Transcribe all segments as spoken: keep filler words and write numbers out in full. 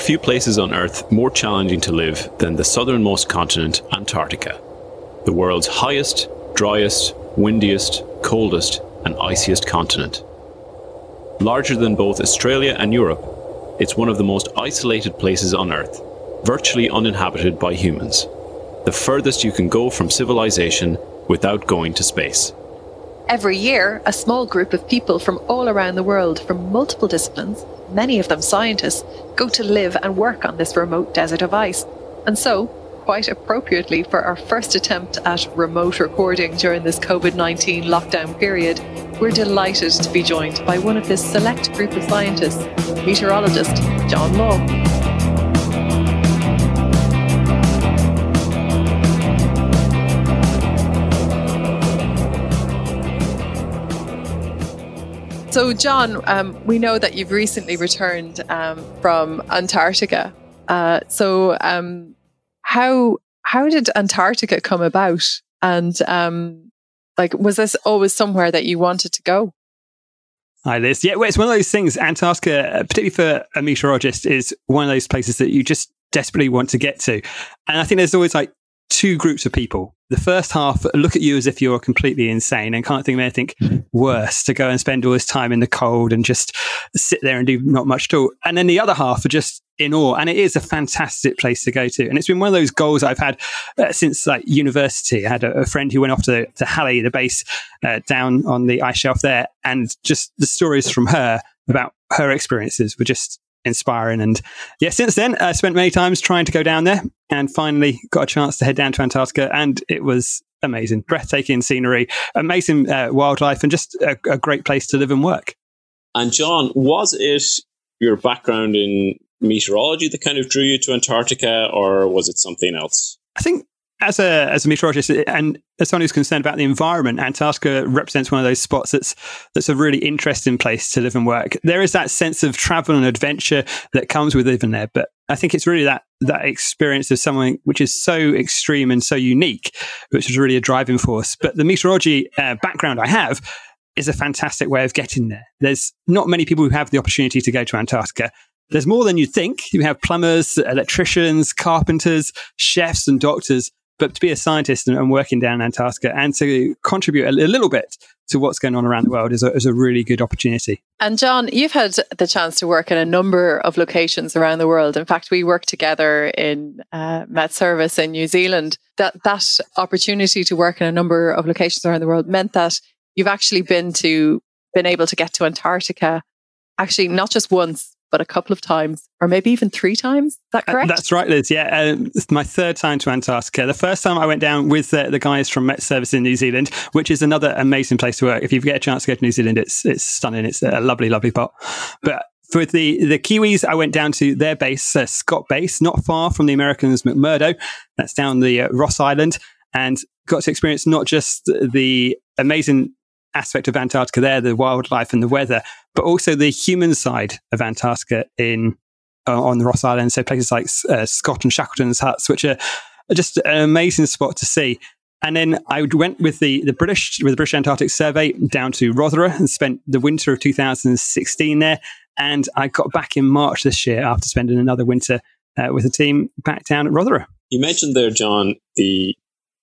few places on Earth more challenging to live than the southernmost continent, Antarctica, the world's highest, driest, windiest, coldest and iciest continent. Larger than both Australia and Europe, it's one of the most isolated places on Earth, virtually uninhabited by humans, the furthest you can go from civilization without going to space. Every year, a small group of people from all around the world, from multiple disciplines, many of them scientists, go to live and work on this remote desert of ice. And so, quite appropriately for our first attempt at remote recording during this COVID nineteen lockdown period, we're delighted to be joined by one of this select group of scientists, meteorologist John Lowe. So John, um, we know that you've recently returned um, from Antarctica. Uh, so um, how how did Antarctica come about? And um, like, was this always somewhere that you wanted to go? Hi, Liz. Yeah, well, it's one of those things. Antarctica, particularly for a meteorologist, is one of those places that you just desperately want to get to. And I think there's always like two groups of people. The first half look at you as if you're completely insane and can't think of anything worse to go and spend all this time in the cold and just sit there and do not much at all. And then the other half are just in awe. And it is a fantastic place to go to. And it's been one of those goals I've had uh, since like university. I had a, a friend who went off to, to Halley, the base uh, down on the ice shelf there. And just the stories from her about her experiences were just inspiring. And yeah, since then I uh, spent many times trying to go down there and finally got a chance to head down to Antarctica, and it was amazing, breathtaking scenery, amazing uh, wildlife, and just a, a great place to live and work. And John, was it your background in meteorology that kind of drew you to Antarctica, or was it something else? I think As a as a meteorologist and as someone who's concerned about the environment, Antarctica represents one of those spots that's that's a really interesting place to live and work. There is that sense of travel and adventure that comes with living there, but I think it's really that that experience of something which is so extreme and so unique, which is really a driving force. But the meteorology uh, background I have is a fantastic way of getting there. There's not many people who have the opportunity to go to Antarctica. There's more than you'd think. You have plumbers, electricians, carpenters, chefs and doctors. But to be a scientist and working down in Antarctica and to contribute a little bit to what's going on around the world is a, is a really good opportunity. And John, you've had the chance to work in a number of locations around the world. In fact, we worked together in uh, Met Service in New Zealand. That, that opportunity to work in a number of locations around the world meant that you've actually been to been able to get to Antarctica, actually not just once, but a couple of times, or maybe even three times. Is that correct? Uh, that's right, Liz. Yeah, um, it's my third time to Antarctica. The first time I went down with uh, the guys from Met Service in New Zealand, which is another amazing place to work. If you get a chance to go to New Zealand, it's it's stunning. It's a lovely, lovely pot. But for the, the Kiwis, I went down to their base, uh, Scott Base, not far from the Americans' McMurdo. That's down the uh, Ross Island, and got to experience not just the amazing aspect of Antarctica there, the wildlife and the weather, but also the human side of Antarctica in uh, on the Ross Island. So places like uh, Scott and Shackleton's huts, which are just an amazing spot to see. And then I went with the, the British with the British Antarctic Survey down to Rothera and spent the winter of two thousand sixteen there. And I got back in March this year after spending another winter uh, with the team back down at Rothera. You mentioned there, John, the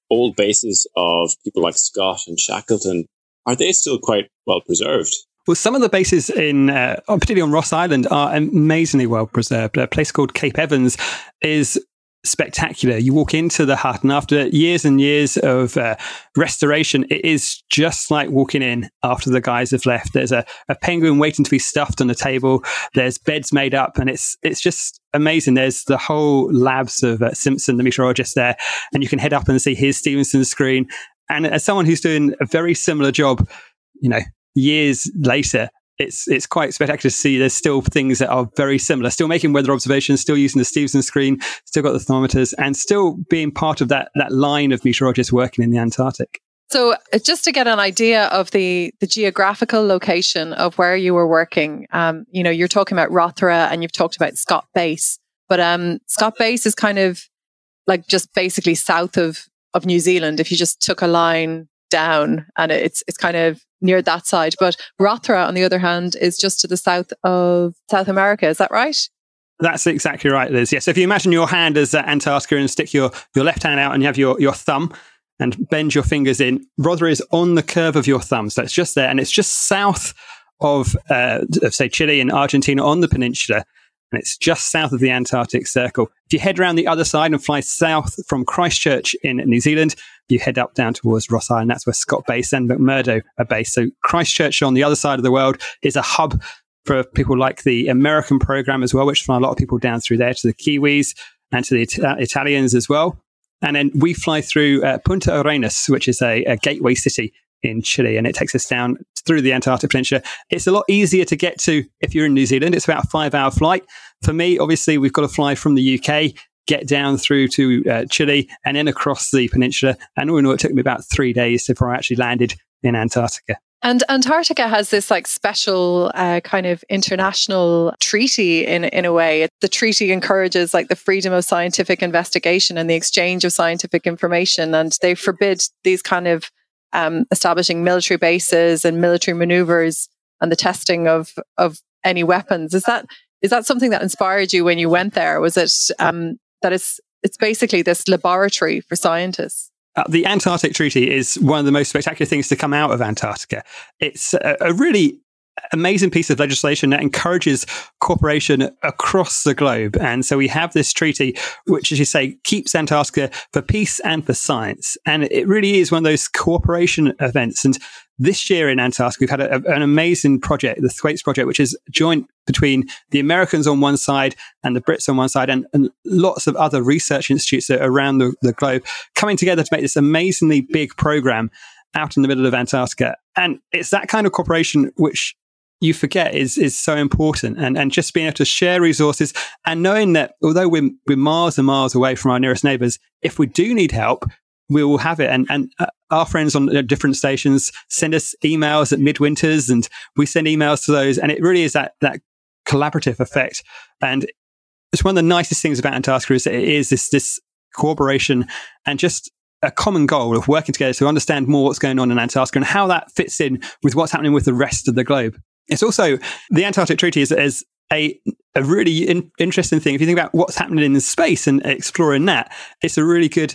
old bases of people like Scott and Shackleton. Are they still quite well preserved? Well, some of the bases in, uh, particularly on Ross Island, are amazingly well preserved. A place called Cape Evans is spectacular. You walk into the hut, and after years and years of uh, restoration, it is just like walking in after the guys have left. There's a, a penguin waiting to be stuffed on the table. There's beds made up, and it's it's just amazing. There's the whole labs of uh, Simpson, the meteorologist, there, and you can head up and see his Stevenson screen. And as someone who's doing a very similar job, you know, years later, it's it's quite spectacular to see there's still things that are very similar, still making weather observations, still using the Stevenson screen, still got the thermometers, and still being part of that that line of meteorologists working in the Antarctic. So just to get an idea of the, the geographical location of where you were working, um, you know, you're talking about Rothera and you've talked about Scott Base, but um, Scott Base is kind of like just basically south of of New Zealand, if you just took a line down, and it's it's kind of near that side. But Rothera, on the other hand, is just to the south of South America. Is that right? That's exactly right, Liz. Yeah, so if you imagine your hand as uh, Antarctica and stick your, your left hand out and you have your, your thumb and bend your fingers in, Rothera is on the curve of your thumb. So it's just there, and it's just south of, uh, of say, Chile and Argentina on the peninsula, and it's just south of the Antarctic Circle. If you head around the other side and fly south from Christchurch in New Zealand, you head up down towards Ross Island. That's where Scott Base and McMurdo are based. So Christchurch on the other side of the world is a hub for people like the American program as well, which fly a lot of people down through there, to the Kiwis and to the it- uh, Italians as well. And then we fly through uh, Punta Arenas, which is a, a gateway city in Chile, and it takes us down through the Antarctic Peninsula. It's a lot easier to get to if you're in New Zealand. It's about a five-hour flight. For me, obviously, we've got to fly from the U K, get down through to uh, Chile, and then across the peninsula. And all in all, it took me about three days before I actually landed in Antarctica. And Antarctica has this like special uh, kind of international treaty in in a way. The treaty encourages like the freedom of scientific investigation and the exchange of scientific information. And they forbid these kind of um, establishing military bases and military maneuvers and the testing of of any weapons. Is that is that something that inspired you when you went there? Was it um, that it's it's basically this laboratory for scientists? Uh, the Antarctic Treaty is one of the most spectacular things to come out of Antarctica. It's a, a really amazing piece of legislation that encourages cooperation across the globe. And so we have this treaty, which, as you say, keeps Antarctica for peace and for science. And it really is one of those cooperation events. And this year in Antarctica, we've had a, a, an amazing project, the Thwaites Project, which is joint between the Americans on one side and the Brits on one side, and, and lots of other research institutes around the, the globe coming together to make this amazingly big program out in the middle of Antarctica. And it's that kind of cooperation which you forget is is so important, and and just being able to share resources and knowing that although we're, we're miles and miles away from our nearest neighbours, if we do need help, we will have it. And and uh, our friends on uh, different stations send us emails at midwinters, and we send emails to those, and it really is that that collaborative effect. And it's one of the nicest things about Antarctica is that it is this this cooperation and just a common goal of working together to understand more what's going on in Antarctica and how that fits in with what's happening with the rest of the globe. It's also, the Antarctic Treaty is, is a, a really in, interesting thing. If you think about what's happening in space and exploring that, it's a really good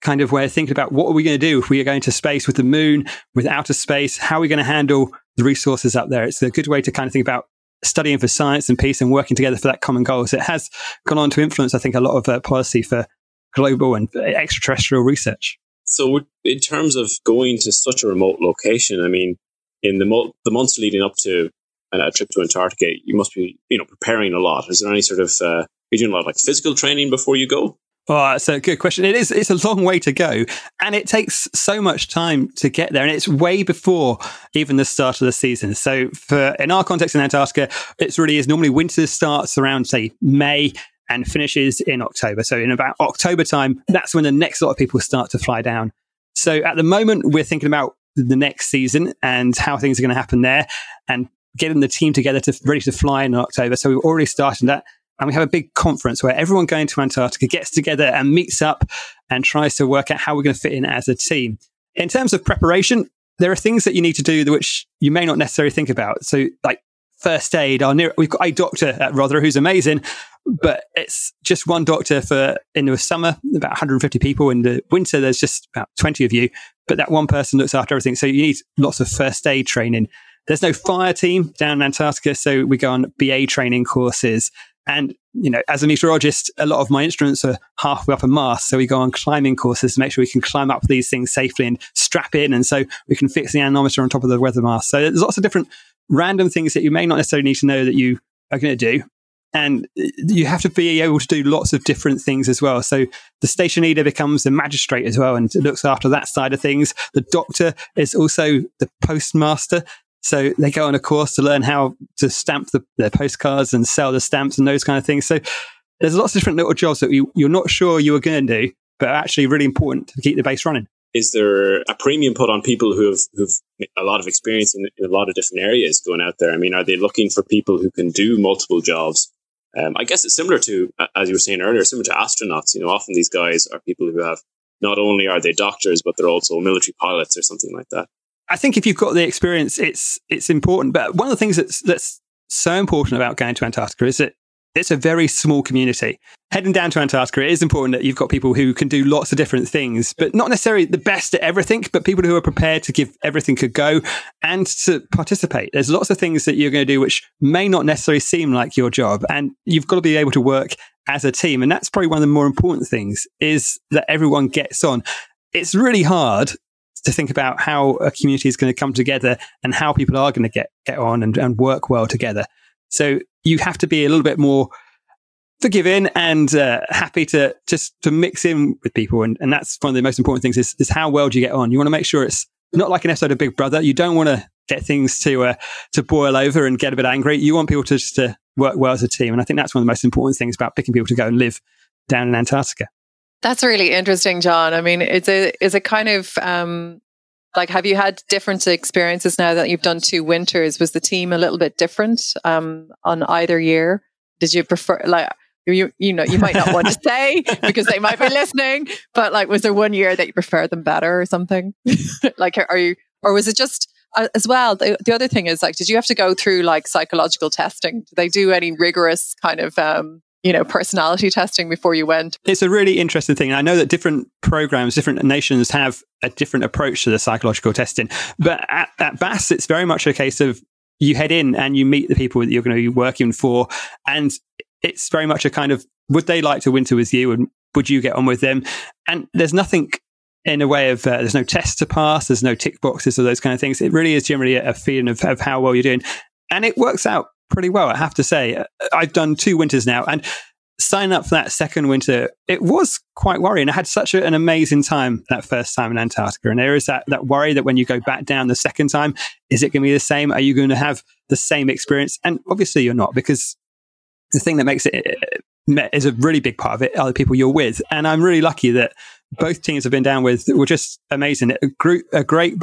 kind of way of thinking about what are we going to do if we are going to space with the moon, with outer space, how are we going to handle the resources up there? It's a good way to kind of think about studying for science and peace and working together for that common goal. So it has gone on to influence, I think, a lot of uh, policy for global and extraterrestrial research. So in terms of going to such a remote location, I mean, in the, mo- the months leading up to uh, a trip to Antarctica, you must be, you know, preparing a lot. Is there any sort of, uh, you're doing a lot of like physical training before you go? Oh, that's a good question. It is, it's a long way to go, and it takes so much time to get there, and it's way before even the start of the season. So for, in our context in Antarctica, it's really is normally winter starts around, say, May and finishes in October. So in about October time, that's when the next lot of people start to fly down. So at the moment, we're thinking about the next season and how things are going to happen there, and getting the team together to ready to fly in October. So we've already started that, and we have a big conference where everyone going to Antarctica gets together and meets up and tries to work out how we're going to fit in as a team. In terms of preparation, there are things that you need to do which you may not necessarily think about. So like first aid, our near, we've got a doctor at Rothera who's amazing, but it's just one doctor for in the summer, about one hundred fifty people. In the winter, there's just about twenty of you, but that one person looks after everything. So you need lots of first aid training. There's no fire team down in Antarctica, so we go on B A training courses. And, you know, as a meteorologist, a lot of my instruments are halfway up a mast, so we go on climbing courses to make sure we can climb up these things safely and strap in, and so we can fix the anemometer on top of the weather mast. So there's lots of different random things that you may not necessarily need to know that you are going to do. And you have to be able to do lots of different things as well. So the station leader becomes the magistrate as well and looks after that side of things. The doctor is also the postmaster. So they go on a course to learn how to stamp the, their postcards and sell the stamps and those kind of things. So there's lots of different little jobs that you, you're not sure you were going to do, but are actually really important to keep the base running. Is there a premium put on people who have who've a lot of experience in, in a lot of different areas going out there? I mean, are they looking for people who can do multiple jobs? Um, I guess it's similar to, as you were saying earlier, similar to astronauts. You know, often these guys are people who have, not only are they doctors, but they're also military pilots or something like that. I think if you've got the experience, it's it's important. But one of the things that's that's so important about going to Antarctica is that It's a very small community. Heading down to Antarctica, it is important that you've got people who can do lots of different things, but not necessarily the best at everything, but people who are prepared to give everything a go and to participate. There's lots of things that you're going to do which may not necessarily seem like your job, and you've got to be able to work as a team. And that's probably one of the more important things, is that everyone gets on. It's really hard to think about how a community is going to come together and how people are going to get, get on and, and work well together. So you have to be a little bit more forgiving and uh, happy to just to mix in with people. And, and that's one of the most important things, is, is how well do you get on? You want to make sure it's not like an episode of Big Brother. You don't want to get things to uh, to boil over and get a bit angry. You want people to just to work well as a team. And I think that's one of the most important things about picking people to go and live down in Antarctica. That's really interesting, John. I mean, it's a, it's a kind of... Um... Like, have you had different experiences now that you've done two winters? Was the team a little bit different um, on either year? Did you prefer, like, you you know, you might not want to say because they might be listening, but like, was there one year that you preferred them better or something? Like, are you, or was it just uh, as well? The, the other thing is, like, did you have to go through like psychological testing? Did they do any rigorous kind of, um, you know, personality testing before you went? It's a really interesting thing. And I know that different programs, different nations have a different approach to the psychological testing. But at, at B A S, it's very much a case of you head in and you meet the people that you're going to be working for. And it's very much a kind of, would they like to winter with you? And would you get on with them? And there's nothing in a way of, uh, there's no tests to pass, there's no tick boxes or those kind of things. It really is generally a, a feeling of, of how well you're doing. And it works out pretty well, I have to say. I've done two winters now, and signing up for that second winter, it was quite worrying. I had such a, an amazing time that first time in Antarctica, and there is that, that worry that when you go back down the second time, is it going to be the same? Are you going to have the same experience? And obviously you're not, because the thing that makes it is a really big part of it are the people you're with. And I'm really lucky that both teams I've been down with were just amazing. A group, a great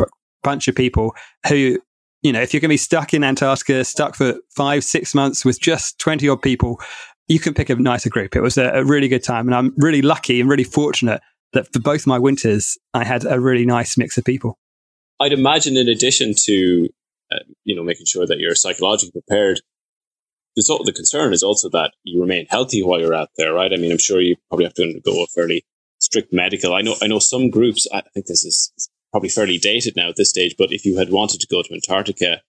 bunch of people who, you know, if you're going to be stuck in Antarctica, stuck for five, six months with just twenty odd people, you can pick a nicer group. It was a, a really good time. And I'm really lucky and really fortunate that for both my winters, I had a really nice mix of people. I'd imagine, in addition to, uh, you know, making sure that you're psychologically prepared, the, sort of the concern is also that you remain healthy while you're out there, right? I mean, I'm sure you probably have to undergo a fairly strict medical. I know, I know some groups, I think this is probably fairly dated now at this stage, but if you had wanted to go to Antarctica,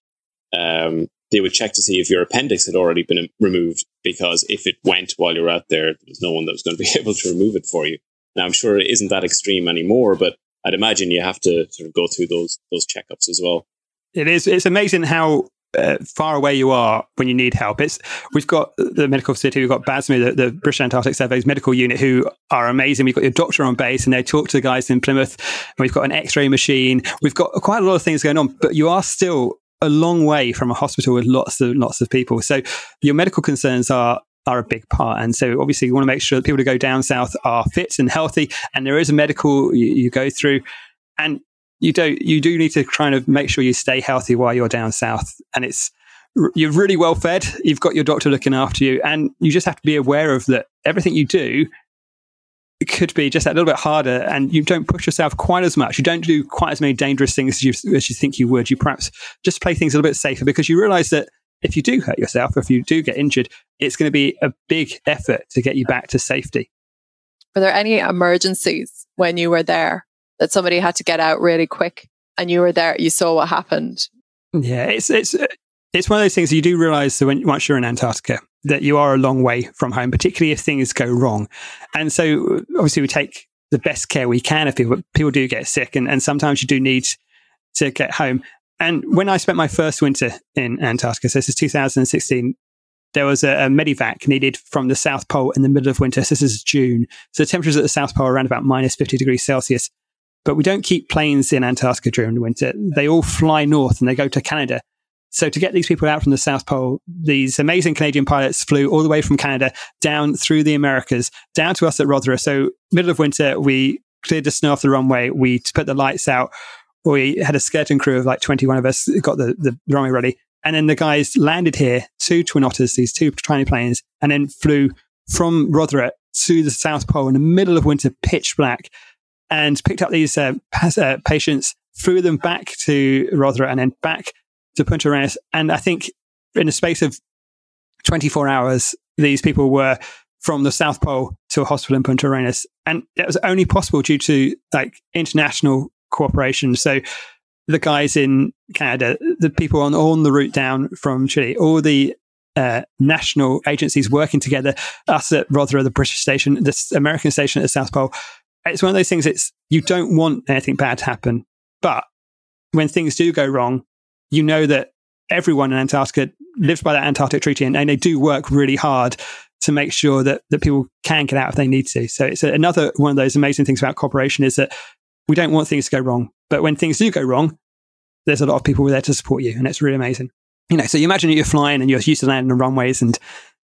um, they would check to see if your appendix had already been removed, because if it went while you're out there, there was no one that was going to be able to remove it for you. Now, I'm sure it isn't that extreme anymore, but I'd imagine you have to sort of go through those those checkups as well. It is. It's amazing how uh, far away you are when you need help. It's we've got the medical facility, we've got B A S M I, the, the British Antarctic Survey's medical unit, who are amazing. We've got your doctor on base, and they talk to the guys in Plymouth. And we've got an X-ray machine. We've got quite a lot of things going on, but you are still a long way from a hospital with lots and lots of people. So your medical concerns are are a big part. And so obviously you want to make sure that people who go down south are fit and healthy. And there is a medical you, you go through. And you don't you do need to kind of make sure you stay healthy while you're down south. And it's you're really well fed. You've got your doctor looking after you. And you just have to be aware of that everything you do could be just a little bit harder, and you don't push yourself quite as much. You don't do quite as many dangerous things as you, as you think you would. You perhaps just play things a little bit safer, because you realize that if you do hurt yourself, or if you do get injured, it's going to be a big effort to get you back to safety. Were there any emergencies when you were there that somebody had to get out really quick and you were there, you saw what happened? Yeah, it's it's it's one of those things that you do realize that when once you're in Antarctica, that you are a long way from home, particularly if things go wrong. And so obviously we take the best care we can if people, people do get sick, and, and sometimes you do need to get home. And when I spent my first winter in Antarctica, so this is two thousand sixteen, there was a, a medevac needed from the South Pole in the middle of winter. So this is June. So the temperatures at the South Pole are around about minus fifty degrees Celsius. But we don't keep planes in Antarctica during the winter. They all fly north and they go to Canada. So to get these people out from the South Pole, these amazing Canadian pilots flew all the way from Canada down through the Americas, down to us at Rothera. So middle of winter, we cleared the snow off the runway. We put the lights out. We had a skeleton crew of like twenty-one of us, got the, the runway ready. And then the guys landed here, two Twin Otters, these two tiny planes, and then flew from Rothera to the South Pole in the middle of winter, pitch black, and picked up these uh, pas- uh, patients, flew them back to Rothera and then back to Punta Arenas. And I think in the space of twenty-four hours, these people were from the South Pole to a hospital in Punta Arenas. And that was only possible due to like international cooperation. So the guys in Canada, the people on, on the route down from Chile, all the uh, national agencies working together, us at Rothera, the British station, this American station at the South Pole. It's one of those things, it's, you don't want anything bad to happen. But when things do go wrong, you know that everyone in Antarctica lives by that Antarctic Treaty, and, and they do work really hard to make sure that, that people can get out if they need to. So it's a, another one of those amazing things about cooperation is that we don't want things to go wrong. But when things do go wrong, there's a lot of people there to support you, and it's really amazing. You know, so you imagine you're flying and you're used to landing on runways and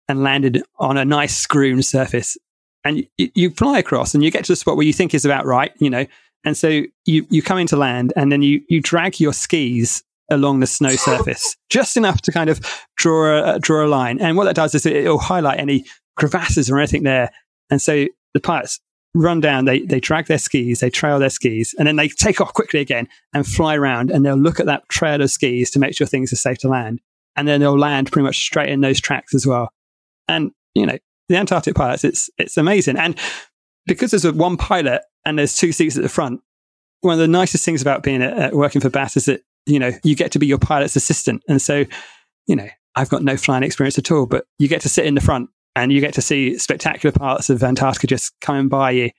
and landed on a nice screen surface, and you, you fly across and you get to the spot where you think is about right, you know, and so you, you come into land and then you, you drag your skis along the snow surface just enough to kind of draw a, uh, draw a line. And what that does is it will highlight any crevasses or anything there. And so the pilots run down, they they drag their skis, they trail their skis, and then they take off quickly again and fly around, and they'll look at that trail of skis to make sure things are safe to land. And then they'll land pretty much straight in those tracks as well. And, you know, the Antarctic pilots, it's it's amazing. And because there's one pilot and there's two seats at the front, one of the nicest things about being at, at working for B A S is that, you know, you get to be your pilot's assistant. And so, you know, I've got no flying experience at all, but you get to sit in the front and you get to see spectacular parts of Antarctica just coming by you.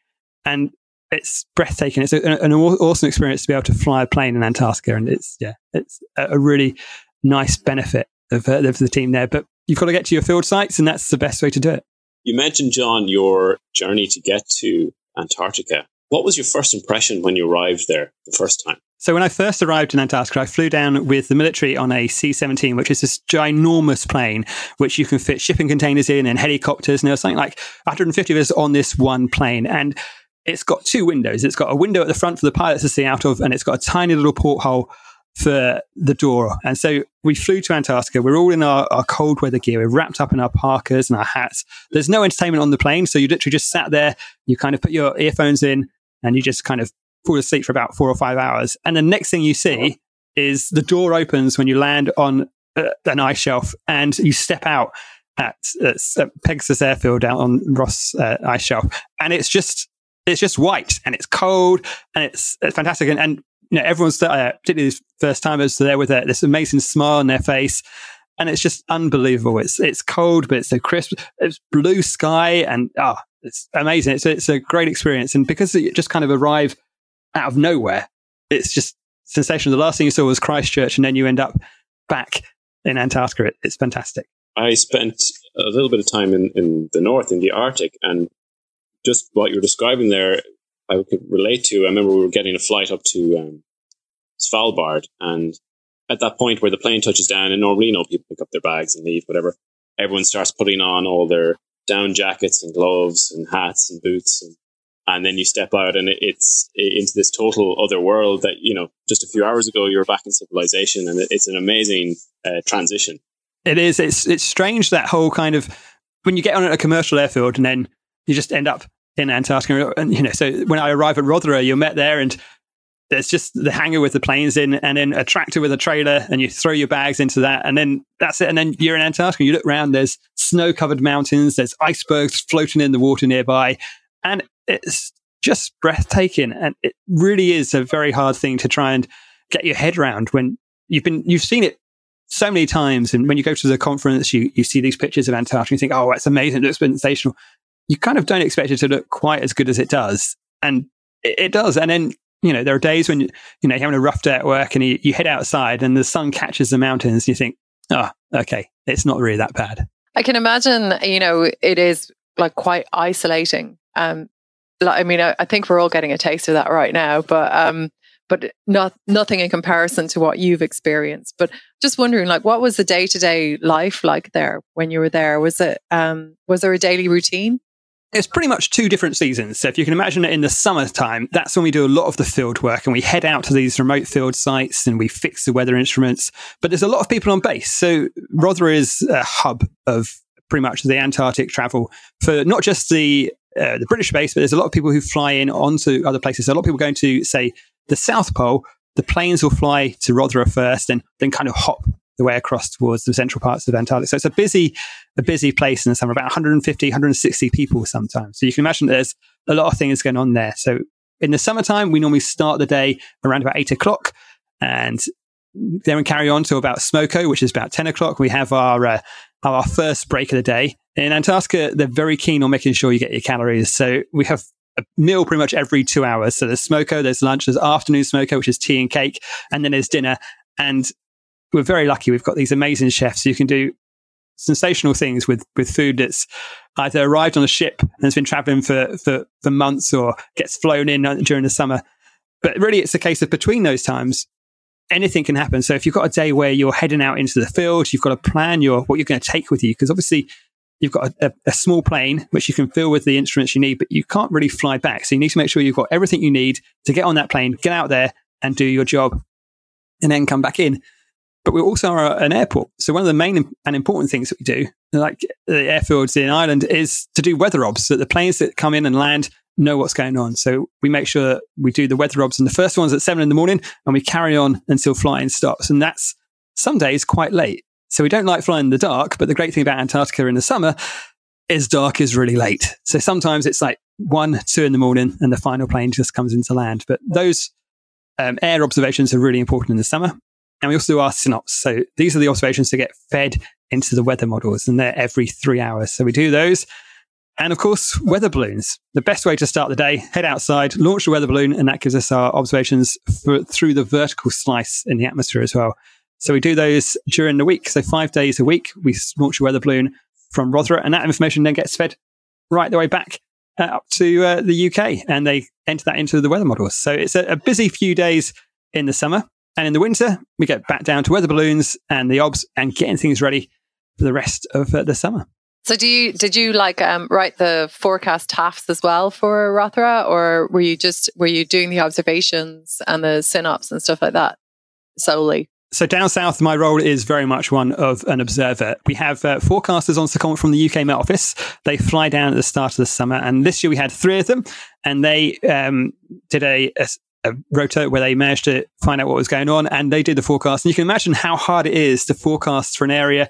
And it's breathtaking. It's a, an awesome experience to be able to fly a plane in Antarctica. And it's, yeah, it's a really nice benefit of, uh, of the team there. But you've got to get to your field sites, and that's the best way to do it. You mentioned, John, your journey to get to Antarctica. What was your first impression when you arrived there the first time? So when I first arrived in Antarctica, I flew down with the military on a C seventeen, which is this ginormous plane, which you can fit shipping containers in and helicopters. And there was something like one hundred fifty of us on this one plane. And it's got two windows. It's got a window at the front for the pilots to see out of, and it's got a tiny little porthole for the door. And so we flew to Antarctica. We're all in our, our cold weather gear. We're wrapped up in our parkas and our hats. There's no entertainment on the plane. So you literally just sat there, you kind of put your earphones in, and you just kind of fall asleep for about four or five hours. And the next thing you see is the door opens when you land on uh, an ice shelf, and you step out at, at, at Pegasus Airfield out on Ross uh, ice shelf. And it's just, it's just white, and it's cold, and it's, it's fantastic. And, and, you know, everyone's there, particularly these first timers, there with a, this amazing smile on their face. And it's just unbelievable. It's, it's cold, but it's so crisp. It's blue sky, and ah, oh, it's amazing. It's, it's a great experience. And because you just kind of arrive out of nowhere, it's just sensational. The last thing you saw was Christchurch, and then you end up back in Antarctica. It, it's fantastic. I spent a little bit of time in, in the north, in the Arctic, and just what you're describing there, I could relate to. I remember we were getting a flight up to um, Svalbard, and at that point where the plane touches down, and normally, you know, people pick up their bags and leave, whatever, everyone starts putting on all their down jackets and gloves and hats and boots, and And then you step out, and it's into this total other world that, you know, just a few hours ago, you were back in civilization, and it's an amazing uh, transition. It is. It's it's strange, that whole kind of, when you get on a commercial airfield and then you just end up in Antarctica. And, you know, so when I arrive at Rothera, you're met there, and there's just the hangar with the planes in, and then a tractor with a trailer, and you throw your bags into that, and then that's it. And then you're in Antarctica. You look around, there's snow-covered mountains, there's icebergs floating in the water nearby. And it's just breathtaking, and it really is a very hard thing to try and get your head around when you've been you've seen it so many times. And when you go to the conference, you you see these pictures of Antarctica, and you think, "Oh, that's amazing! It looks sensational." You kind of don't expect it to look quite as good as it does, and it, it does. And then, you know, there are days when you, you know you're having a rough day at work, and you, you head outside, and the sun catches the mountains, and you think, "Oh, okay, it's not really that bad." I can imagine. You know, it is like quite isolating. Um, I mean, I, I think we're all getting a taste of that right now, but um, but not nothing in comparison to what you've experienced. But just wondering, like, what was the day to day life like there when you were there? Was it um, was there a daily routine? It's pretty much two different seasons. So if you can imagine it in the summertime, that's when we do a lot of the field work, and we head out to these remote field sites and we fix the weather instruments. But there's a lot of people on base, so Rothera is a hub of pretty much the Antarctic travel for not just the Uh, the British base, but there's a lot of people who fly in onto other places. So a lot of people going to, say, the South Pole, the planes will fly to Rothera first, and then kind of hop the way across towards the central parts of Antarctica. So it's a busy, a busy place in the summer, about one hundred fifty, one hundred sixty people sometimes. So you can imagine there's a lot of things going on there. So in the summertime, we normally start the day around about eight o'clock and then we carry on to about Smoko, which is about ten o'clock. We have our, uh, our first break of the day. In Antarctica, they're very keen on making sure you get your calories. So we have a meal pretty much every two hours. So there's Smoko, there's lunch, there's afternoon Smoko, which is tea and cake, and then there's dinner. And we're very lucky. We've got these amazing chefs. You can do sensational things with, with food that's either arrived on a ship and has been traveling for, for, for months or gets flown in during the summer. But really, it's a case of between those times, anything can happen. So if you've got a day where you're heading out into the field, you've got to plan your what you're going to take with you, because obviously you've got a, a small plane, which you can fill with the instruments you need, but you can't really fly back. So you need to make sure you've got everything you need to get on that plane, get out there and do your job and then come back in. But we also are an airport. So one of the main and important things that we do, like the airfields in Ireland, is to do weather obs, so that the planes that come in and land know what's going on. So we make sure that we do the weather obs, and the first one's at seven in the morning, and we carry on until flying stops. And that's some days quite late. So we don't like flying in the dark, but the great thing about Antarctica in the summer is dark is really late. So sometimes it's like one, two in the morning, and the final plane just comes into land. But those um, air observations are really important in the summer. And we also do our synops. So these are the observations that get fed into the weather models, and they're every three hours. So we do those. And of course, weather balloons. The best way to start the day, head outside, launch the weather balloon, and that gives us our observations for, through the vertical slice in the atmosphere as well. So we do those during the week. So five days a week, we launch a weather balloon from Rothera, and that information then gets fed right the way back uh, up to uh, the U K, and they enter that into the weather models. So it's a, a busy few days in the summer. And in the winter, we get back down to weather balloons and the obs and getting things ready for the rest of uh, the summer. So do you, did you like um, write the forecast tasks as well for Rothera, or were you just, were you doing the observations and the synops and stuff like that solely? So down south, my role is very much one of an observer. We have uh, forecasters on secondment from the U K Met Office. They fly down at the start of the summer. And this year we had three of them, and they um, did a, a A roto where they managed to find out what was going on, and they did the forecast. And you can imagine how hard it is to forecast for an area.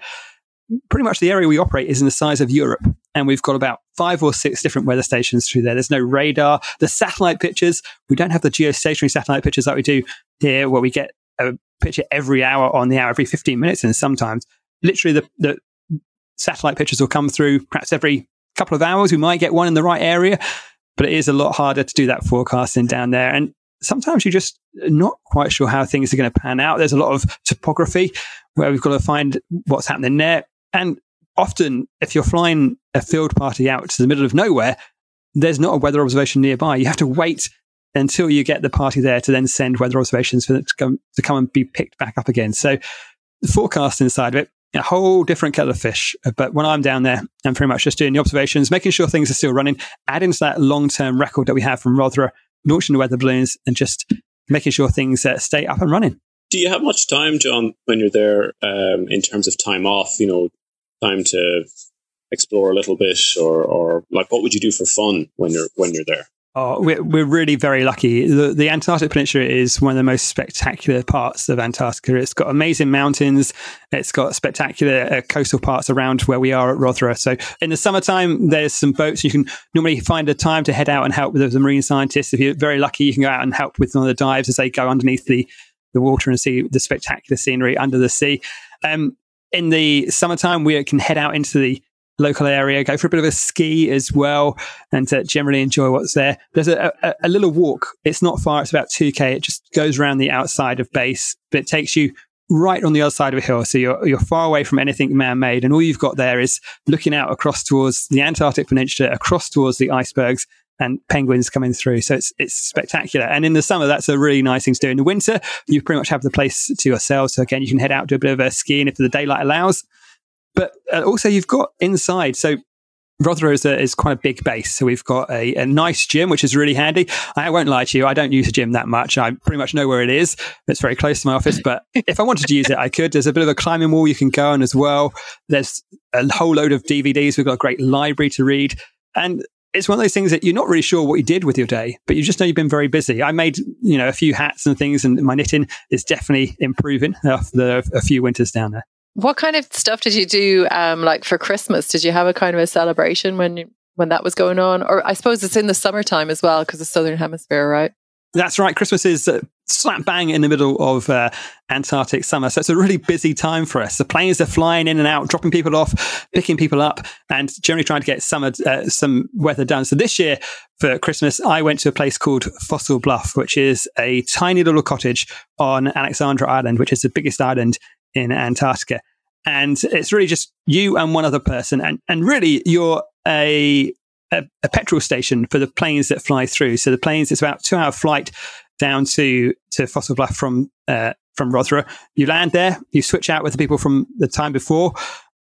Pretty much the area we operate is in the size of Europe, and we've got about five or six different weather stations through there. There's no radar. The satellite pictures, we don't have the geostationary satellite pictures like we do here, where we get a picture every hour on the hour, every fifteen minutes, and sometimes literally the, the satellite pictures will come through perhaps every couple of hours. We might get one in the right area, but it is a lot harder to do that forecasting down there. And sometimes you're just not quite sure how things are going to pan out. There's a lot of topography where we've got to find what's happening there. And often, if you're flying a field party out to the middle of nowhere, there's not a weather observation nearby. You have to wait until you get the party there to then send weather observations for them to come, to come and be picked back up again. So the forecasting side of it, a whole different kettle of fish. But when I'm down there, I'm pretty much just doing the observations, making sure things are still running, adding to that long-term record that we have from Rothera, launching the weather balloons and just making sure things uh, stay up and running. Do you have much time, John, when you're there um, in terms of time off, you know, time to explore a little bit, or, or like what would you do for fun when you're when you're there? Oh, we're, we're really very lucky. The, the Antarctic Peninsula is one of the most spectacular parts of Antarctica. It's got amazing mountains. It's got spectacular uh, coastal parts around where we are at Rothera. So in the summertime, there's some boats. You can normally find a time to head out and help with the marine scientists. If you're very lucky, you can go out and help with one of the dives as they go underneath the, the water and see the spectacular scenery under the sea. Um, in the summertime, we can head out into the local area, go for a bit of a ski as well, and to generally enjoy what's there. There's a, a, a little walk. It's not far. It's about two K. It just goes around the outside of base, but it takes you right on the other side of a hill. So you're, you're far away from anything man-made. And all you've got there is looking out across towards the Antarctic Peninsula, across towards the icebergs and penguins coming through. So it's, it's spectacular. And in the summer, that's a really nice thing to do. In the winter, you pretty much have the place to yourself. So again, you can head out, do a bit of a skiing if the daylight allows. But also you've got inside. So Rothera is, a, is quite a big base. So we've got a, a nice gym, which is really handy. I won't lie to you. I don't use a gym that much. I pretty much know where it is. It's very close to my office. But if I wanted to use it, I could. There's a bit of a climbing wall you can go on as well. There's a whole load of D V Ds. We've got a great library to read. And it's one of those things that you're not really sure what you did with your day, but you just know you've been very busy. I made, you know, a few hats and things, and my knitting is definitely improving after a few winters down there. What kind of stuff did you do, um, like for Christmas? Did you have a kind of a celebration when you, when that was going on? Or I suppose it's in the summertime as well because the Southern Hemisphere, right? That's right. Christmas is uh, slap bang in the middle of uh, Antarctic summer. So it's a really busy time for us. The planes are flying in and out, dropping people off, picking people up, and generally trying to get summer, uh, some weather done. So this year for Christmas, I went to a place called Fossil Bluff, which is a tiny little cottage on Alexandra Island, which is the biggest island in Antarctica. And it's really just you and one other person. And, and really, you're a... A, a petrol station for the planes that fly through. So the planes, it's about a two hour flight down to, to Fossil Bluff from uh, from Rothera. You land there, you switch out with the people from the time before,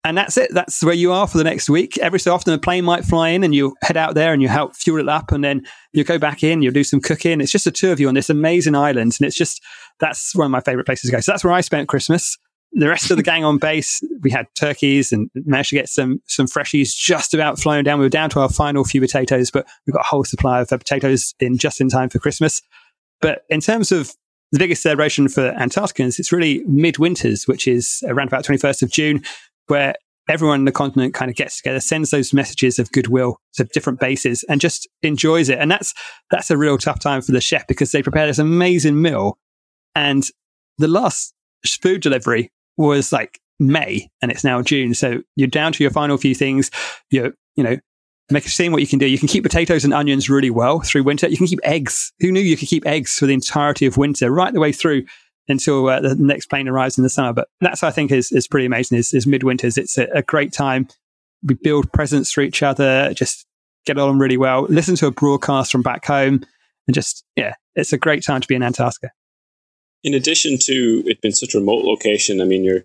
and that's it. That's where you are for the next week. Every so often, a plane might fly in and you head out there and you help fuel it up, and then you go back in, you'll do some cooking. It's just the two of you on this amazing island, and it's just, that's one of my favourite places to go. So that's where I spent Christmas. The rest of the gang on base, we had turkeys and managed to get some some freshies just about flown down. We were down to our final few potatoes, but we've got a whole supply of potatoes in just in time for Christmas. But in terms of the biggest celebration for Antarcticans, it's really midwinters, which is around about twenty-first of June, where everyone on the continent kind of gets together, sends those messages of goodwill to different bases and just enjoys it. And that's that's a real tough time for the chef because they prepare this amazing meal. And the last food delivery was like May and it's now June. So you're down to your final few things. You you know, make seeing what you can do. You can keep potatoes and onions really well through winter. You can keep eggs. Who knew you could keep eggs for the entirety of winter, right the way through until uh, the next plane arrives in the summer. But that's, I think, is is pretty amazing. Is, is midwinters. It's a, a great time. We build presents for each other. Just get on really well. Listen to a broadcast from back home, and just yeah, it's a great time to be in Antarctica. In addition to it being such a remote location, I mean, your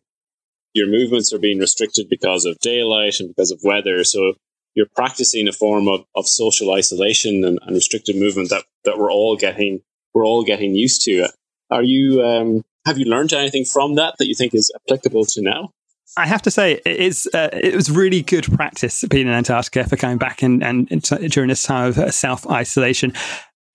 your movements are being restricted because of daylight and because of weather. So you're practicing a form of, of social isolation and, and restricted movement that, that we're all getting we're all getting used to. Are you um, have you learned anything from that that you think is applicable to now? I have to say, it is uh, it was really good practice being in Antarctica for coming back and and, and t- during this time of uh, self isolation.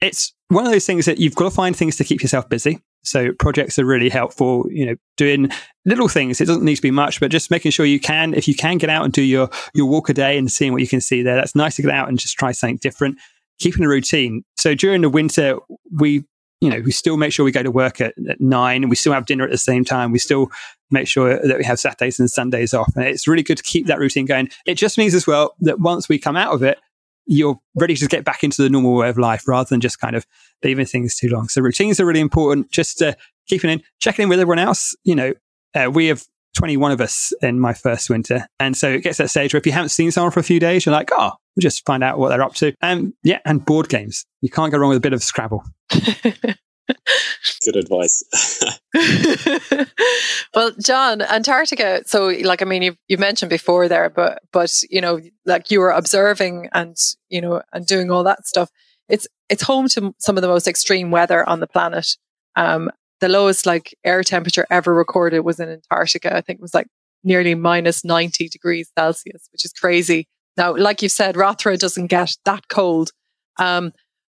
It's one of those things that you've got to find things to keep yourself busy. So projects are really helpful, you know, doing little things. It doesn't need to be much, but just making sure you can, if you can get out and do your, your walk a day and seeing what you can see there, that's nice to get out and just try something different, keeping a routine. So during the winter, we, you know, we still make sure we go to work at, at nine and we still have dinner at the same time. We still make sure that we have Saturdays and Sundays off. And it's really good to keep that routine going. It just means as well that once we come out of it, you're ready to get back into the normal way of life rather than just kind of leaving things too long. So routines are really important. Just uh, keeping in, checking in with everyone else. You know, uh, we have twenty-one of us in my first winter. And so it gets to that stage where if you haven't seen someone for a few days, you're like, oh, we'll just find out what they're up to. Um, yeah, and board games. You can't go wrong with a bit of Scrabble. Good advice. Well, John, Antarctica, so like, I mean, you've, you've mentioned before there, but, but, you know, like you were observing and, you know, and doing all that stuff. It's, it's home to some of the most extreme weather on the planet. Um, the lowest like air temperature ever recorded was in Antarctica. I think it was like nearly minus ninety degrees Celsius, which is crazy. Now, like you've said, Rothera doesn't get that cold. Um,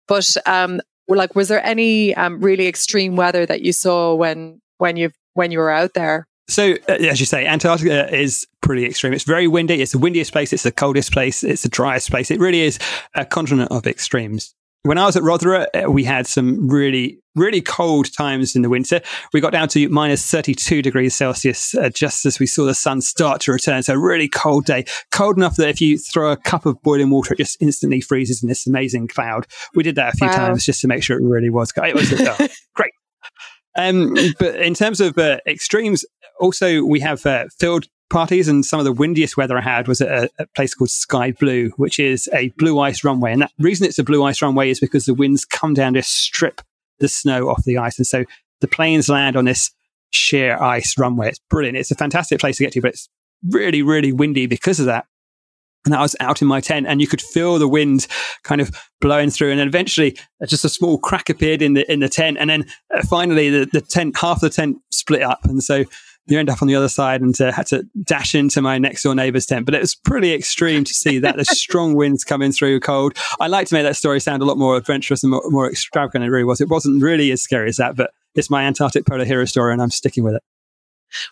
but, um, Like, was there any um, really extreme weather that you saw when when you when you were out there? So, uh, as you say, Antarctica is pretty extreme. It's very windy. It's the windiest place. It's the coldest place. It's the driest place. It really is a continent of extremes. When I was at Rothera, we had some really, really cold times in the winter. We got down to minus thirty-two degrees Celsius uh, just as we saw the sun start to return. So a really cold day, cold enough that if you throw a cup of boiling water, it just instantly freezes in this amazing cloud. We did that a few wow. times just to make sure it really was cold. It was uh, great. Um, but in terms of uh, extremes, also we have uh, field parties, and some of the windiest weather I had was at a, a place called Sky Blue, which is a blue ice runway. And the reason it's a blue ice runway is because the winds come down to strip the snow off the ice. And so the planes land on this sheer ice runway. It's brilliant. It's a fantastic place to get to, but it's really, really windy because of that. And I was out in my tent and you could feel the wind kind of blowing through. And then eventually just a small crack appeared in the in the tent. And then uh, finally the, the tent, half the tent split up. And so you end up on the other side, and uh, had to dash into my next door neighbour's tent. But it was pretty extreme to see that. The strong winds coming through, cold. I like to make that story sound a lot more adventurous and more, more extravagant than it really was. It wasn't really as scary as that, but it's my Antarctic polar hero story, and I'm sticking with it.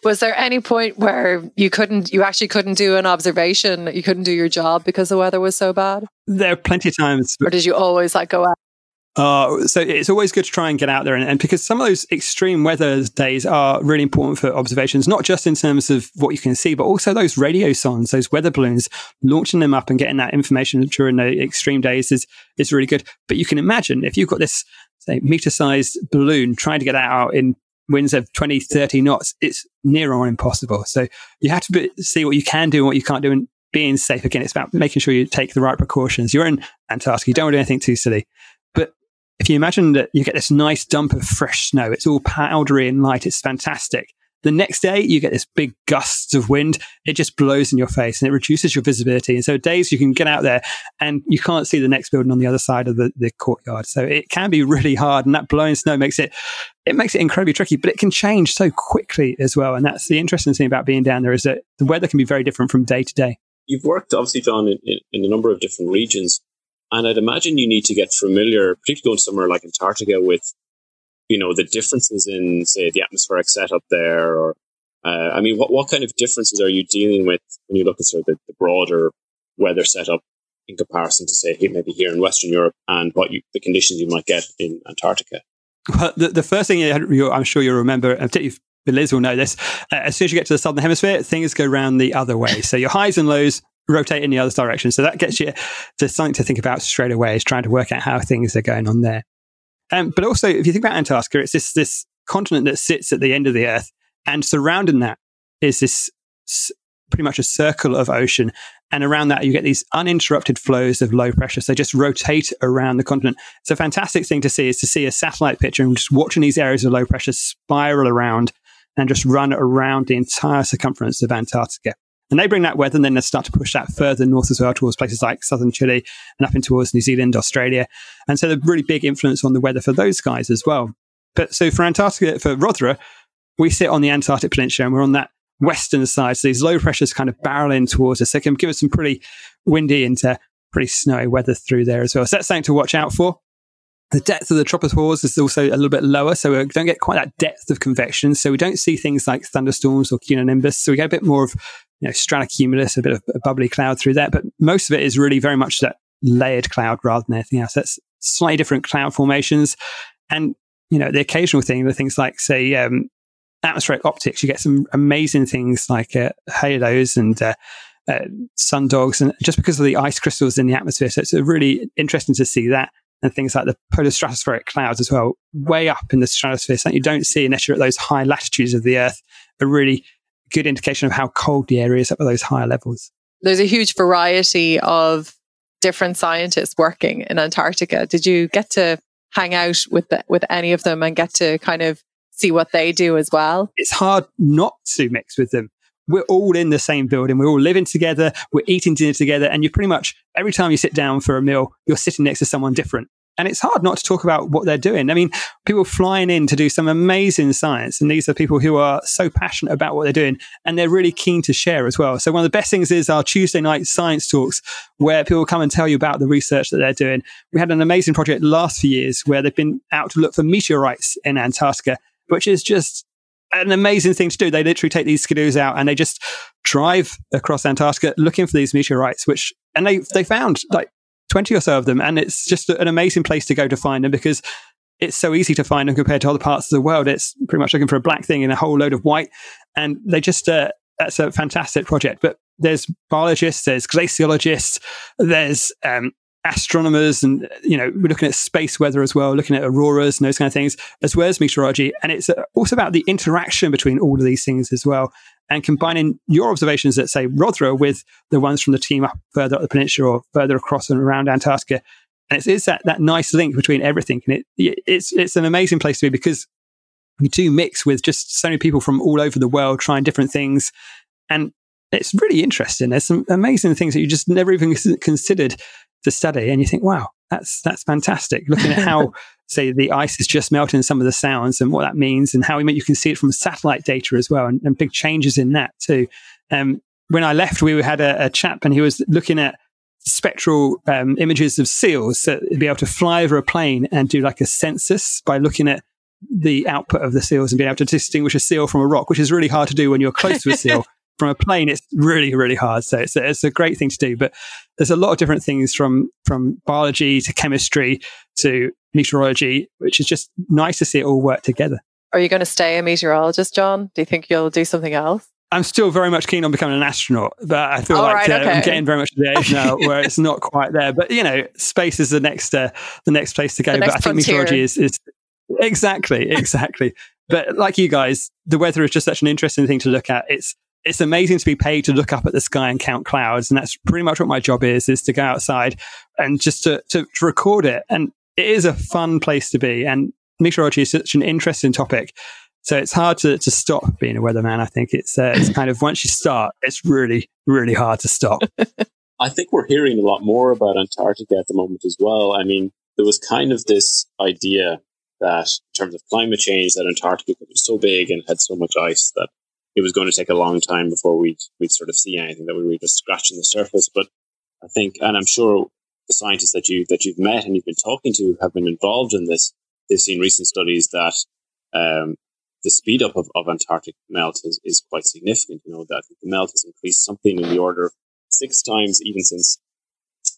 Was there any point where you couldn't, you actually couldn't do an observation? You couldn't do your job because the weather was so bad? There are plenty of times. Or did you always like go out? Uh, so it's always good to try and get out there. And, and because some of those extreme weather days are really important for observations, not just in terms of what you can see, but also those radio sons, those weather balloons, launching them up and getting that information during the extreme days is, is really good. But you can imagine if you've got this, say, meter-sized balloon trying to get that out in winds of twenty, thirty knots, it's near on impossible. So you have to be, see what you can do and what you can't do, and being safe. Again, it's about making sure you take the right precautions. You're in Antarctica, you don't want to do anything too silly. But if you imagine that you get this nice dump of fresh snow, it's all powdery and light, it's fantastic. The next day, you get this big gusts of wind. It just blows in your face and it reduces your visibility. And so days you can get out there and you can't see the next building on the other side of the, the courtyard. So it can be really hard. And that blowing snow makes it, it makes it incredibly tricky, but it can change so quickly as well. And that's the interesting thing about being down there, is that the weather can be very different from day to day. You've worked, obviously, John, in, in a number of different regions. And I'd imagine you need to get familiar, particularly going somewhere like Antarctica, with, you know, the differences in, say, the atmospheric setup there, or uh, I mean, what what kind of differences are you dealing with when you look at sort of the, the broader weather setup in comparison to, say, maybe here in Western Europe, and what you, the conditions you might get in Antarctica? Well, the, the first thing you, I'm sure you'll remember, and particularly Liz will know this, uh, as soon as you get to the southern hemisphere, things go round the other way. So your highs and lows rotate in the other direction. So that gets you to something to think about straight away, is trying to work out how things are going on there. Um, but also, if you think about Antarctica, it's this this continent that sits at the end of the Earth, and surrounding that is this s- pretty much a circle of ocean. And around that, you get these uninterrupted flows of low pressure. So just rotate around the continent. It's a fantastic thing to see, is to see a satellite picture and just watching these areas of low pressure spiral around and just run around the entire circumference of Antarctica. And they bring that weather, and then they start to push that further north as well, towards places like southern Chile and up in towards New Zealand, Australia. And so the really big influence on the weather for those guys as well. But so for Antarctica, for Rothera, we sit on the Antarctic Peninsula, and we're on that western side. So these low pressures kind of barrel in towards us. They can give us some pretty windy and uh, pretty snowy weather through there as well. So that's something to watch out for. The depth of the tropospheres is also a little bit lower, so we don't get quite that depth of convection. So we don't see things like thunderstorms or cumulonimbus. So we get a bit more of, you know, stratocumulus, a bit of a bubbly cloud through there. But most of it is really very much that layered cloud rather than anything else. That's slightly different cloud formations. And, you know, the occasional thing, the things like, say, um, atmospheric optics, you get some amazing things like uh, halos and uh, uh, sundogs, and just because of the ice crystals in the atmosphere. So it's uh, really interesting to see that. And things like the polar stratospheric clouds as well, way up in the stratosphere, something you don't see unless you're at those high latitudes of the Earth, a really good indication of how cold the area is up at those higher levels. There's a huge variety of different scientists working in Antarctica. Did you get to hang out with the, with any of them and get to kind of see what they do as well? It's hard not to mix with them. We're all in the same building. We're all living together. We're eating dinner together. And you pretty much, every time you sit down for a meal, you're sitting next to someone different. And it's hard not to talk about what they're doing. I mean, people flying in to do some amazing science. And these are people who are so passionate about what they're doing. And they're really keen to share as well. So one of the best things is our Tuesday night science talks, where people come and tell you about the research that they're doing. We had an amazing project last few years where they've been out to look for meteorites in Antarctica, which is just an amazing thing to do. They literally take these skidoos out and they just drive across Antarctica looking for these meteorites, which, and they they found like twenty or so of them. And it's just an amazing place to go to find them, because it's so easy to find them compared to other parts of the world. It's pretty much looking for a black thing and a whole load of white. And they just, uh, that's a fantastic project. But there's biologists, there's glaciologists, there's um, astronomers, and, you know, we're looking at space weather as well, looking at auroras and those kind of things, as well as meteorology. And it's also about the interaction between all of these things as well, and combining your observations at, say, Rothera with the ones from the team up further up the peninsula or further across and around Antarctica. And it's, it's that, that nice link between everything. And it, it's, it's an amazing place to be, because you do mix with just so many people from all over the world trying different things. And it's really interesting. There's some amazing things that you just never even considered to study, and you think, wow, That's that's fantastic. Looking at how, say, the ice is just melting in some of the sounds and what that means, and how you can see it from satellite data as well, and, and big changes in that too. Um, when I left, we had a, a chap, and he was looking at spectral um, images of seals, so to be able to fly over a plane and do like a census by looking at the output of the seals and being able to distinguish a seal from a rock, which is really hard to do when you're close to a seal. From a plane, it's really, really hard. So it's a, it's a great thing to do. But there's a lot of different things from from biology to chemistry to meteorology, which is just nice to see it all work together. Are you going to stay a meteorologist, John? Do you think you'll do something else? I'm still very much keen on becoming an astronaut, but I feel all like right, uh, okay. I'm getting very much to the age now where it's not quite there. But, you know, space is the next uh, the next place to go. But I frontier. think meteorology is... is exactly, exactly. But like you guys, the weather is just such an interesting thing to look at. It's It's amazing to be paid to look up at the sky and count clouds. And that's pretty much what my job is, is to go outside and just to, to, to record it. And it is a fun place to be. And meteorology is such an interesting topic. So it's hard to, to stop being a weatherman. I think it's, uh, it's kind of once you start, it's really, really hard to stop. I think we're hearing a lot more about Antarctica at the moment as well. I mean, there was kind of this idea that in terms of climate change, that Antarctica was so big and had so much ice that it was going to take a long time before we'd, we'd sort of see anything, that we were just scratching the surface. But I think, and I'm sure the scientists that, you, that you've met and you've been talking to have been involved in this, they've seen recent studies that um, the speed up of, of Antarctic melt is, is quite significant. You know, that the melt has increased something in the order of six times, even since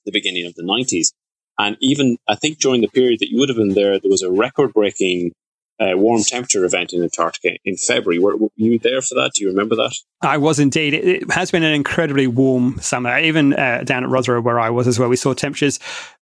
the beginning of the nineties. And even, I think during the period that you would have been there, there was a record-breaking Uh, warm temperature event in Antarctica in February. Were, were you there for that? Do you remember that? I was indeed. It, it has been an incredibly warm summer. Even uh, down at Rothera, where I was as well, we saw temperatures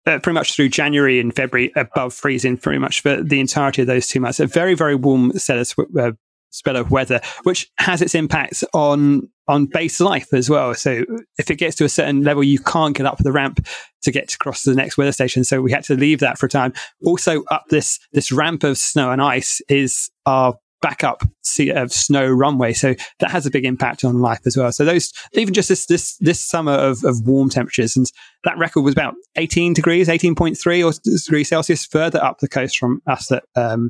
uh, pretty much through January and February above freezing pretty much for the entirety of those two months. A very, very warm Celsius uh, spell of weather, which has its impacts on on base life as well. So if it gets to a certain level, you can't get up the ramp to get across to the next weather station. So we had to leave that for a time. Also up this this ramp of snow and ice is our backup sea of snow runway. So that has a big impact on life as well. So those, even just this this this summer of, of warm temperatures, and that record was about eighteen degrees, eighteen point three or degrees Celsius further up the coast from us at um,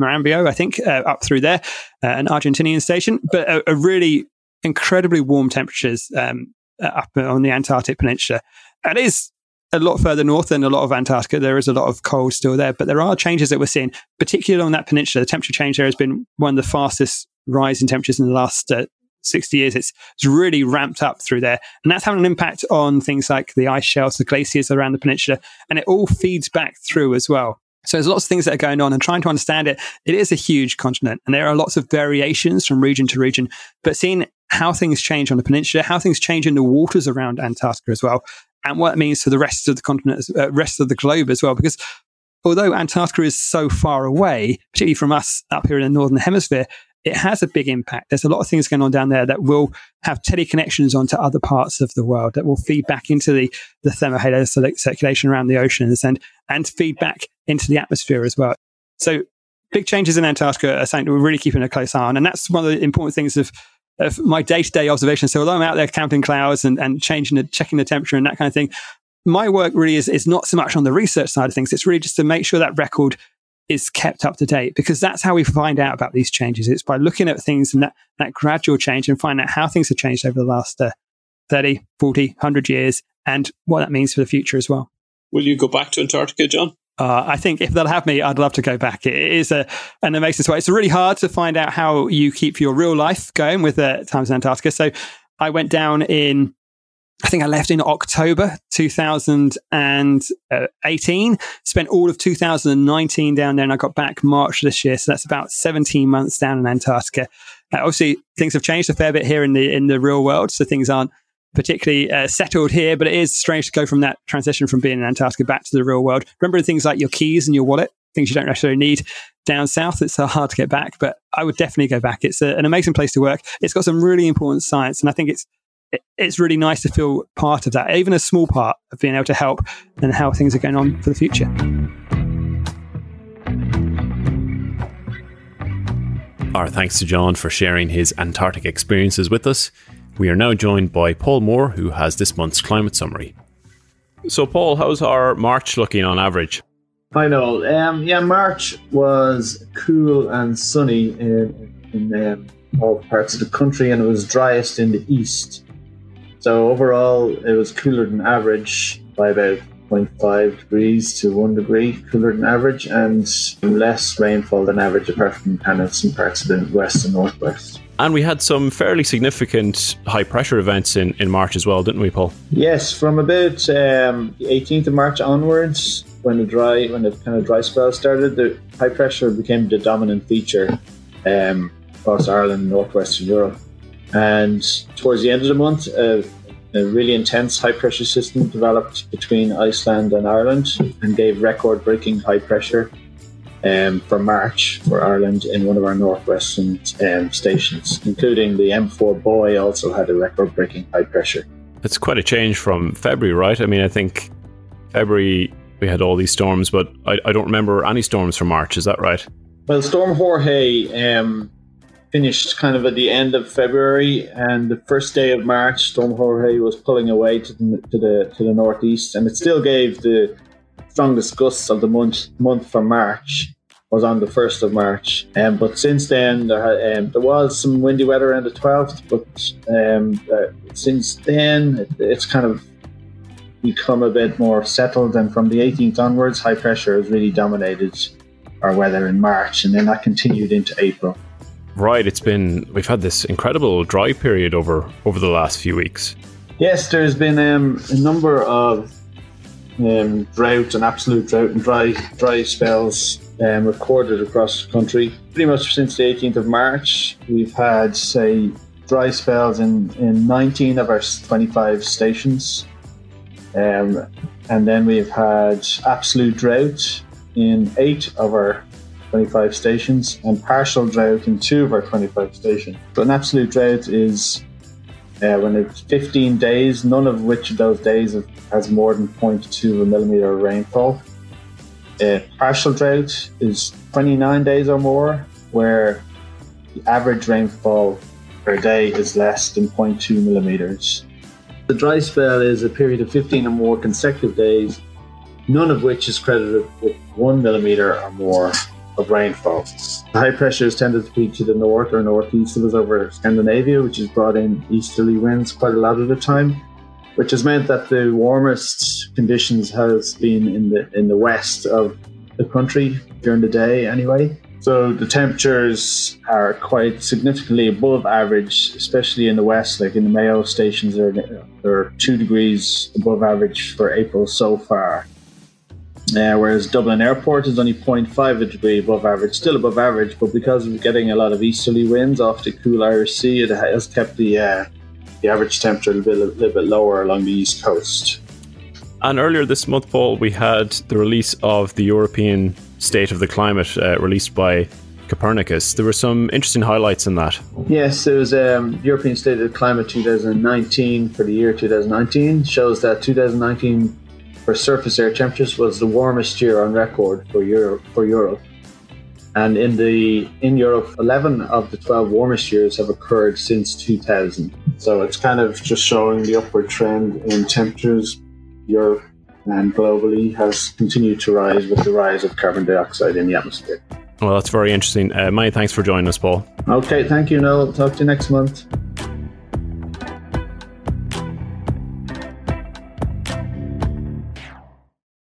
Marambio, I think, uh, up through there, uh, an Argentinian station, but a, a really incredibly warm temperatures um, up on the Antarctic Peninsula. It is a lot further north than a lot of Antarctica. There is a lot of cold still there, but there are changes that we're seeing, particularly on that peninsula. The temperature change there has been one of the fastest rise in temperatures in the last uh, sixty years. It's, it's really ramped up through there, and that's having an impact on things like the ice shelves, the glaciers around the peninsula, and it all feeds back through as well. So there's lots of things that are going on, and trying to understand it, it is a huge continent, and there are lots of variations from region to region. But seeing how things change on the peninsula, how things change in the waters around Antarctica as well, and what it means for the rest of the continent, uh, rest of the globe as well. Because although Antarctica is so far away, particularly from us up here in the Northern Hemisphere, it has a big impact. There's a lot of things going on down there that will have teleconnections onto other parts of the world, that will feed back into the, the thermohaline circulation around the oceans, and, and feed back into the atmosphere as well. So big changes in Antarctica are something we're really keeping a close eye on. And that's one of the important things of, of my day-to-day observation. So although I'm out there counting clouds and, and changing the, checking the temperature and that kind of thing, my work really is, is not so much on the research side of things. It's really just to make sure that record is kept up to date, because that's how we find out about these changes. It's by looking at things and that, that gradual change, and find out how things have changed over the last uh, thirty, forty, one hundred years, and what that means for the future as well. Will you go back to Antarctica, John? Uh, I think if they'll have me, I'd love to go back. It is a, an amazing spot. It's really hard to find out how you keep your real life going with uh, Times in Antarctica. So I went down in, I think I left in October two thousand eighteen, spent all of two thousand nineteen down there, and I got back March this year. So that's about seventeen months down in Antarctica. Uh, obviously, things have changed a fair bit here in the in the real world, so things aren't particularly uh, settled here, but it is strange to go from that transition from being in Antarctica back to the real world. Remembering things like your keys and your wallet, things you don't necessarily need down south, it's so hard to get back, but I would definitely go back. It's a, an amazing place to work. It's got some really important science, and I think it's it's really nice to feel part of that, even a small part of being able to help and how things are going on for the future. Our thanks to John for sharing his Antarctic experiences with us. We are now joined by Paul Moore, who has this month's climate summary. So, Paul, how's our March looking on average? Hi, Noel. Um, yeah, March was cool and sunny in, in um, all parts of the country, and it was driest in the east. So overall, it was cooler than average by about zero point five degrees to one degree cooler than average, and less rainfall than average, apart from kind of some parts of the west and northwest. And we had some fairly significant high pressure events in, in March as well, didn't we, Paul? Yes, from about um, the eighteenth of March onwards, when the dry, when the kind of dry spell started, the high pressure became the dominant feature um, across Ireland and northwestern Europe. And towards the end of the month, uh, a really intense high pressure system developed between Iceland and Ireland and gave record-breaking high pressure um, for March for Ireland in one of our northwestern um, stations, including the M four buoy also had a record-breaking high pressure. That's quite a change from February, right? I mean, I think February we had all these storms, but I, I don't remember any storms from March. Is that right? Well, Storm Jorge um, finished kind of at the end of February, and the first day of March, Storm Jorge was pulling away to the to the, to the northeast, and it still gave the strongest gusts of the month month for March was on the first of March. Um, but since then, there, um, there was some windy weather on the twelfth. But um, uh, since then, it, it's kind of become a bit more settled. And from the eighteenth onwards, high pressure has really dominated our weather in March, and then that continued into April. Right, it's been, we've had this incredible dry period over over the last few weeks. Yes, there's been um, a number of um, drought and absolute drought and dry dry spells um, recorded across the country. Pretty much since the eighteenth of March, we've had, say, dry spells in, in nineteen of our twenty-five stations. Um, and then we've had absolute drought in eight of our twenty-five stations and partial drought in two of our twenty-five stations. But an absolute drought is uh, when it's fifteen days, none of which of those days has more than zero point two of a millimeter of rainfall. Uh, partial drought is twenty-nine days or more, where the average rainfall per day is less than zero point two millimeters. The dry spell is a period of fifteen or more consecutive days, none of which is credited with one millimeter or more of rainfall. The high pressures tended to be to the north or northeast of us over Scandinavia, which has brought in easterly winds quite a lot of the time, which has meant that the warmest conditions has been in the in the west of the country during the day anyway. So the temperatures are quite significantly above average, especially in the west, like in the Mayo stations, they're, they're two degrees above average for April so far. Uh, whereas Dublin Airport is only zero point five a degree above average, still above average, but because we're getting a lot of easterly winds off the cool Irish Sea, it has kept the uh, the average temperature a little, little bit lower along the east coast. And earlier this month, Paul, we had the release of the European State of the Climate, uh, released by Copernicus. There were some interesting highlights in that. Yes, it was um, European State of the Climate twenty nineteen for the year twenty nineteen. Shows that twenty nineteen for surface air temperatures was the warmest year on record for Europe. For Europe, and in the in Europe, eleven of the twelve warmest years have occurred since two thousand. So it's kind of just showing the upward trend in temperatures. Europe and globally has continued to rise with the rise of carbon dioxide in the atmosphere. Well, that's very interesting. Uh, many thanks for joining us, Paul. Okay, thank you, Noel. Talk to you next month.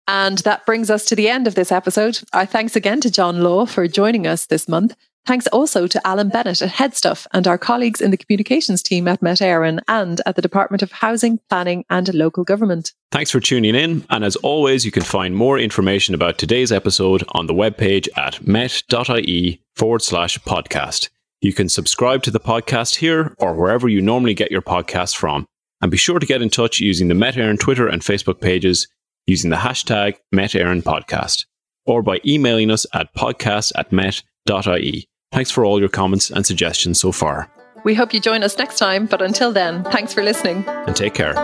And that brings us to the end of this episode. Our thanks again to John Lowe for joining us this month. Thanks also to Alan Bennett at Headstuff and our colleagues in the communications team at Met Éireann and at the Department of Housing, Planning and Local Government. Thanks for tuning in. And as always, you can find more information about today's episode on the webpage at met.ie forward slash podcast. You can subscribe to the podcast here or wherever you normally get your podcasts from. And be sure to get in touch using the Met Éireann Twitter and Facebook pages, using the hashtag Met Éireann Podcast, or by emailing us at podcast at met.ie. Thanks for all your comments and suggestions so far. We hope you join us next time, but until then, thanks for listening. And take care.